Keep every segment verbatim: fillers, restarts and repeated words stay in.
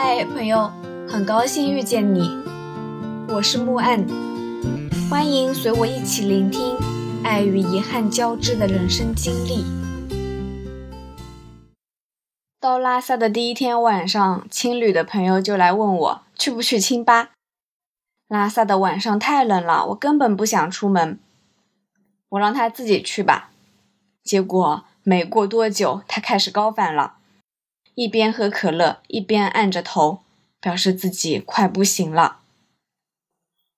嗨，朋友，很高兴遇见你，我是木岸，欢迎随我一起聆听爱与遗憾交织的人生经历。到拉萨的第一天晚上，青旅的朋友就来问我去不去青巴。拉萨的晚上太冷了，我根本不想出门，我让他自己去吧。结果没过多久，他开始高反了，一边喝可乐一边按着头，表示自己快不行了。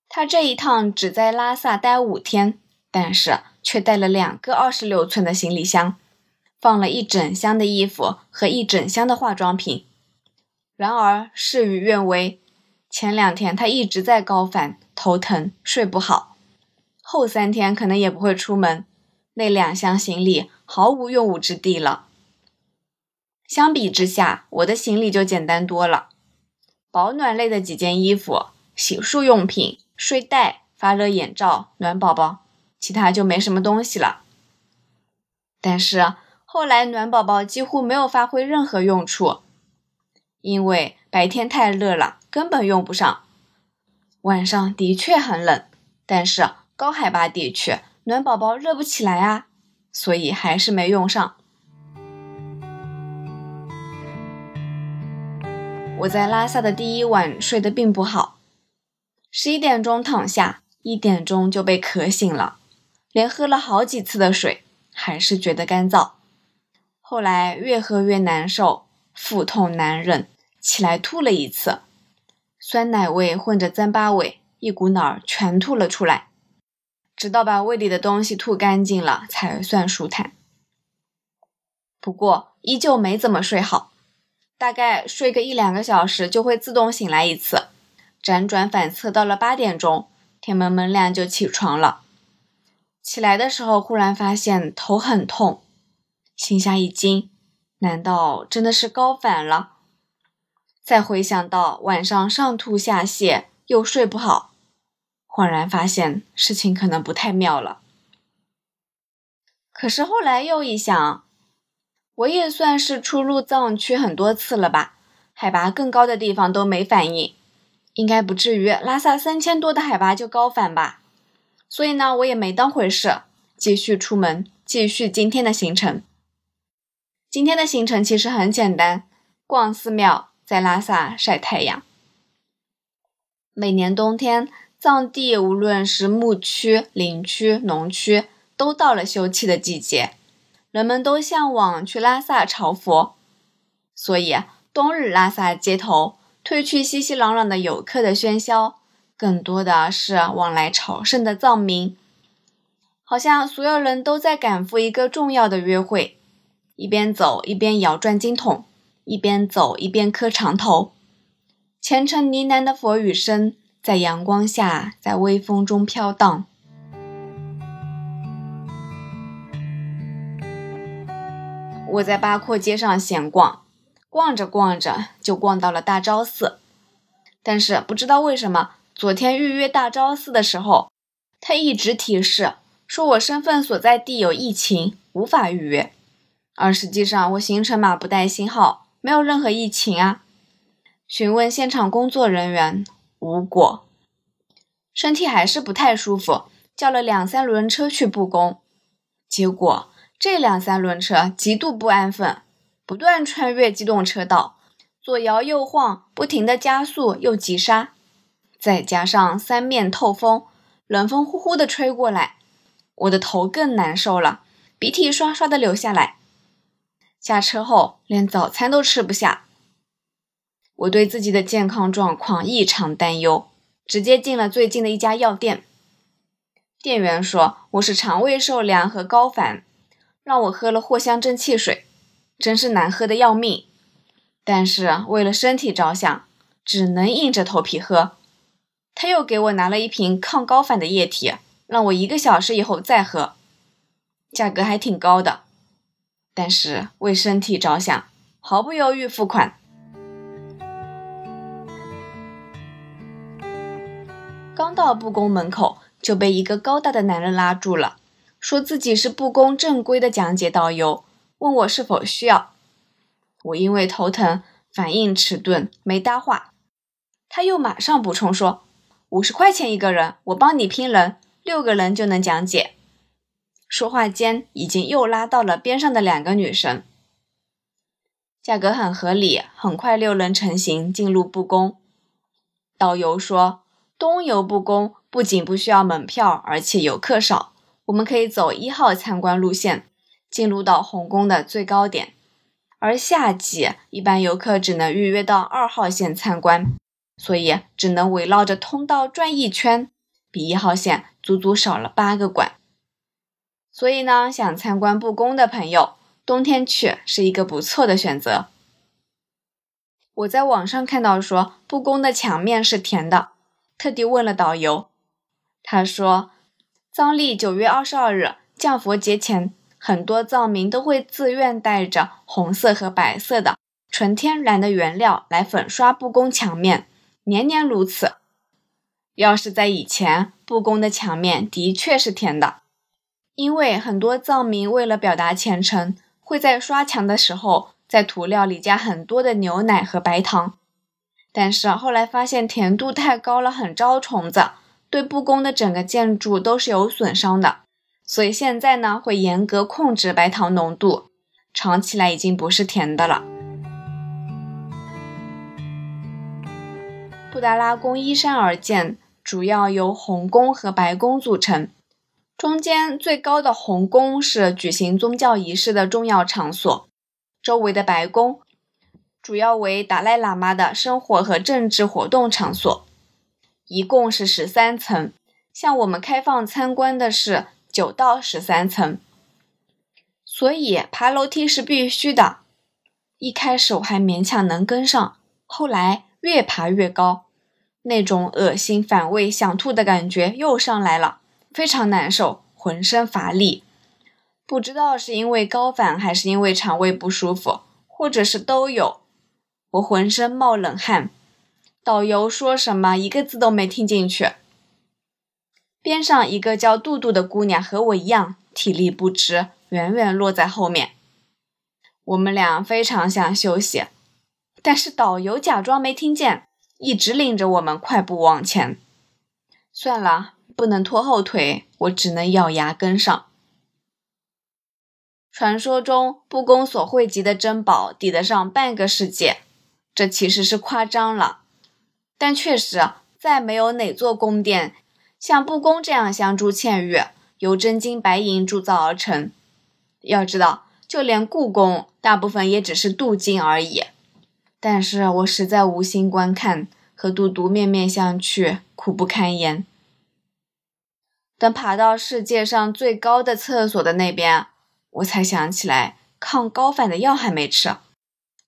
他这一趟只在拉萨待五天，但是却带了两个二十六寸的行李箱，放了一整箱的衣服和一整箱的化妆品。然而事与愿违，前两天他一直在高反，头疼，睡不好，后三天可能也不会出门，那两箱行李毫无用武之地了。相比之下，我的行李就简单多了，保暖类的几件衣服、洗漱用品、睡袋、发热眼罩、暖宝宝，其他就没什么东西了。但是后来暖宝宝几乎没有发挥任何用处，因为白天太热了，根本用不上。晚上的确很冷，但是高海拔地区暖宝宝热不起来啊，所以还是没用上。我在拉萨的第一晚睡得并不好，十一点钟躺下，一点钟就被渴醒了，连喝了好几次的水，还是觉得干燥。后来越喝越难受，腹痛难忍，起来吐了一次，酸奶味混着糌粑味，一股脑儿全吐了出来，直到把胃里的东西吐干净了，才算舒坦。不过依旧没怎么睡好。大概睡个一两个小时就会自动醒来一次，辗转反侧到了八点钟，天蒙蒙亮就起床了。起来的时候忽然发现头很痛，心下一惊，难道真的是高反了？再回想到晚上上吐下泻又睡不好，恍然发现事情可能不太妙了。可是后来又一想，我也算是出入藏区很多次了吧，海拔更高的地方都没反应，应该不至于拉萨三千多的海拔就高反吧。所以呢，我也没当回事，继续出门，继续今天的行程。今天的行程其实很简单，逛寺庙，在拉萨晒太阳。每年冬天，藏地无论是牧区、林区、农区，都到了休憩的季节。人们都向往去拉萨朝佛，所以冬日拉萨街头褪去熙熙攘攘的游客的喧嚣，更多的是往来朝圣的藏民。好像所有人都在赶赴一个重要的约会，一边走一边摇转经筒，一边走一边磕长头。虔诚呢喃的佛语声在阳光下，在微风中飘荡。我在八廓街上闲逛，逛着逛着就逛到了大昭寺。但是不知道为什么，昨天预约大昭寺的时候，他一直提示说我身份所在地有疫情，无法预约。而实际上我行程码不带星号，没有任何疫情啊。询问现场工作人员，无果。身体还是不太舒服，叫了两三轮车去布宫。结果这两三轮车极度不安分，不断穿越机动车道，左摇右晃，不停地加速又急刹，再加上三面透风，冷风呼呼地吹过来，我的头更难受了，鼻涕刷刷地流下来。下车后连早餐都吃不下，我对自己的健康状况异常担忧，直接进了最近的一家药店。店员说我是肠胃受凉和高反，让我喝了藿香正气水，真是难喝的要命。但是为了身体着想，只能硬着头皮喝。他又给我拿了一瓶抗高反的液体，让我一个小时以后再喝，价格还挺高的，但是为身体着想，毫不犹豫付款。刚到布宫门口，就被一个高大的男人拉住了，说自己是布宫正规的讲解导游，问我是否需要。我因为头疼反应迟钝，没搭话。他又马上补充说，五十块钱一个人，我帮你拼人，六个人就能讲解。说话间已经又拉到了边上的两个女生。价格很合理，很快六人成型进入布宫。导游说，东游布宫不仅不需要门票，而且游客少，我们可以走一号参观路线，进入到红宫的最高点。而夏季一般游客只能预约到二号线参观，所以只能围绕着通道转一圈，比一号线足足少了八个馆。所以呢，想参观布宫的朋友，冬天去是一个不错的选择。我在网上看到说，布宫的墙面是甜的，特地问了导游。他说，藏历九月二十二日，降佛节前，很多藏民都会自愿带着红色和白色的纯天然的原料来粉刷布宫墙面，年年如此。要是在以前，布宫的墙面的确是甜的，因为很多藏民为了表达虔诚，会在刷墙的时候在涂料里加很多的牛奶和白糖。但是后来发现甜度太高了，很招虫子，对布宫的整个建筑都是有损伤的，所以现在呢会严格控制白糖浓度，尝起来已经不是甜的了。布达拉宫依山而建，主要由红宫和白宫组成，中间最高的红宫是举行宗教仪式的重要场所，周围的白宫主要为达赖喇嘛的生活和政治活动场所，一共是十三层，向我们开放参观的是九到十三层，所以爬楼梯是必须的。一开始我还勉强能跟上，后来越爬越高，那种恶心反胃想吐的感觉又上来了，非常难受，浑身乏力，不知道是因为高反还是因为肠胃不舒服，或者是都有。我浑身冒冷汗，导游说什么一个字都没听进去。边上一个叫杜杜的姑娘和我一样体力不支，远远落在后面。我们俩非常想休息，但是导游假装没听见，一直领着我们快步往前。算了，不能拖后腿，我只能咬牙跟上。传说中布宫所汇集的珍宝抵得上半个世界，这其实是夸张了，但确实再没有哪座宫殿像布宫这样镶珠嵌玉，由真金白银铸造而成。要知道，就连故宫大部分也只是镀金而已。但是我实在无心观看，和杜杜面面相觑，苦不堪言。等爬到世界上最高的厕所的那边，我才想起来抗高反的药还没吃，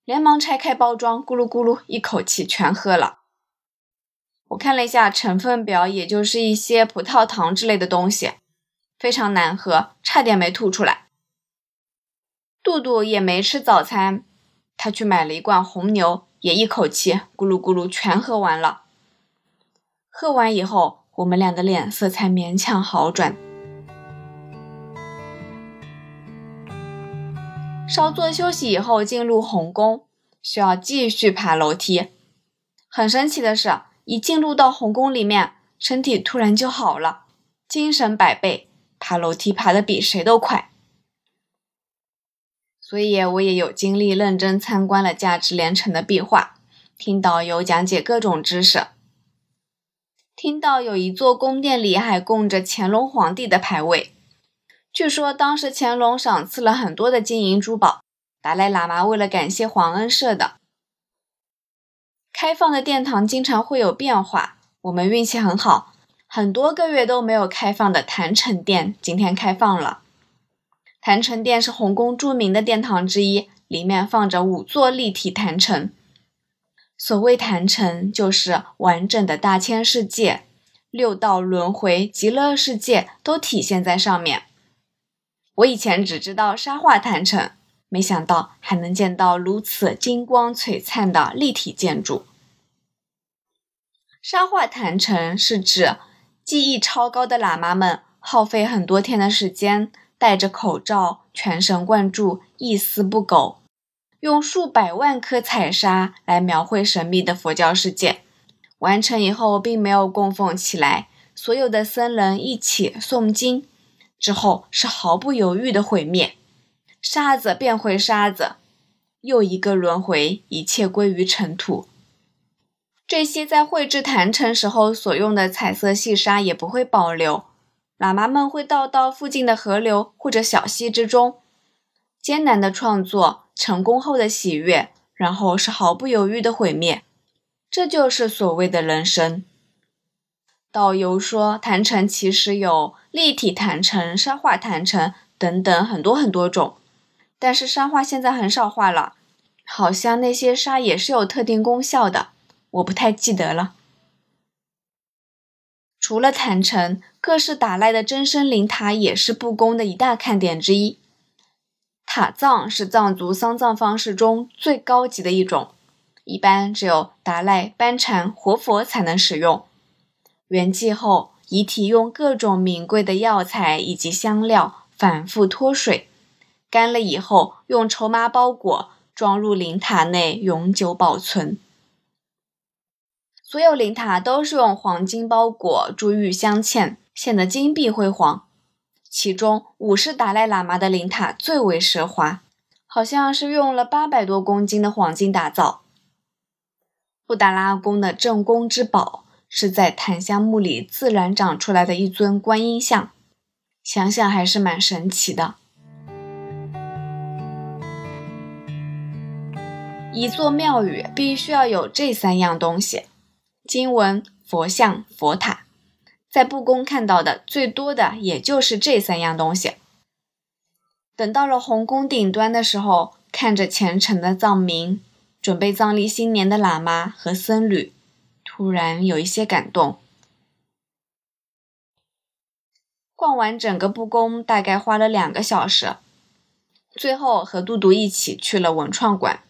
连忙拆开包装，咕噜咕噜一口气全喝了。我看了一下成分表，也就是一些葡萄糖之类的东西，非常难喝，差点没吐出来。杜杜也没吃早餐，他去买了一罐红牛，也一口气咕噜咕噜全喝完了。喝完以后，我们俩的脸色才勉强好转。稍作休息以后，进入红宫，需要继续爬楼梯。很神奇的是，一进入到红宫里面，身体突然就好了，精神百倍，爬楼梯爬得比谁都快。所以我也有精力认真参观了价值连城的壁画，听导游讲解各种知识。听到有一座宫殿里还供着乾隆皇帝的牌位，据说当时乾隆赏赐了很多的金银珠宝，达赖喇嘛为了感谢皇恩设的。开放的殿堂经常会有变化，我们运气很好，很多个月都没有开放的坛城殿今天开放了。坛城殿是红宫著名的殿堂之一，里面放着五座立体坛城。所谓坛城，就是完整的大千世界，六道轮回、极乐世界都体现在上面。我以前只知道沙画坛城，没想到还能见到如此金光璀璨的立体建筑。沙画坛城是指技艺超高的喇嘛们耗费很多天的时间，戴着口罩，全神贯注，一丝不苟，用数百万颗彩沙来描绘神秘的佛教世界。完成以后并没有供奉起来，所有的僧人一起诵经，之后是毫不犹豫的毁灭。沙子变回沙子，又一个轮回，一切归于尘土。这些在绘制坛城时候所用的彩色细沙也不会保留，喇嘛们会倒到附近的河流或者小溪之中。艰难的创作，成功后的喜悦，然后是毫不犹豫的毁灭。这就是所谓的人生。导游说，坛城其实有立体坛城、沙画坛城等等很多很多种，但是沙画现在很少画了，好像那些沙也是有特定功效的，我不太记得了。除了坛城，各式打赖的真身灵塔也是布宫的一大看点之一。塔葬是藏族丧葬方式中最高级的一种，一般只有达赖、班禅、活佛才能使用。圆寂后，遗体用各种名贵的药材以及香料反复脱水，干了以后用绸麻包裹，装入灵塔内永久保存。所有灵塔都是用黄金包裹，珠玉镶嵌，显得金碧辉煌。其中五世达赖喇嘛的灵塔最为奢华，好像是用了八百多公斤的黄金打造。布达拉宫的镇宫之宝是在檀香木里自然长出来的一尊观音像，想想还是蛮神奇的。一座庙宇必须要有这三样东西：经文、佛像、佛塔。在布宫看到的最多的也就是这三样东西。等到了红宫顶端的时候，看着虔诚的藏民、准备葬礼新年的喇嘛和僧侣，突然有一些感动。逛完整个布宫大概花了两个小时，最后和嘟嘟一起去了文创馆，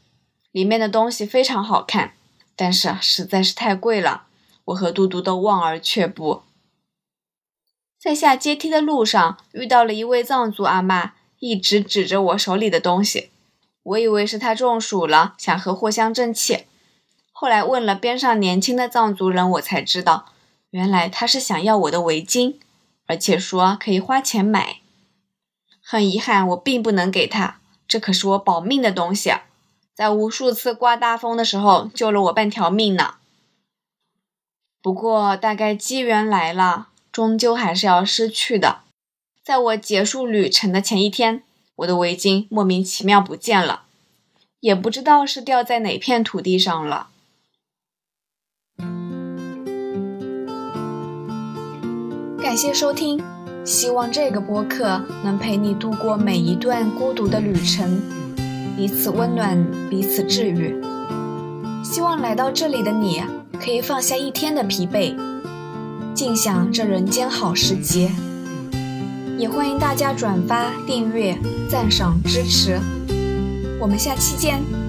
里面的东西非常好看，但是实在是太贵了，我和嘟嘟都望而却步。在下阶梯的路上遇到了一位藏族阿嬷，一直指着我手里的东西，我以为是她中暑了，想喝藿香正气。后来问了边上年轻的藏族人，我才知道，原来他是想要我的围巾，而且说可以花钱买。很遗憾，我并不能给他，这可是我保命的东西，在无数次刮大风的时候救了我半条命呢。不过大概机缘来了，终究还是要失去的。在我结束旅程的前一天，我的围巾莫名其妙不见了，也不知道是掉在哪片土地上了。感谢收听，希望这个播客能陪你度过每一段孤独的旅程，彼此温暖，彼此治愈。希望来到这里的你可以放下一天的疲惫，尽享这人间好时节。也欢迎大家转发、订阅、赞赏、支持，我们下期见。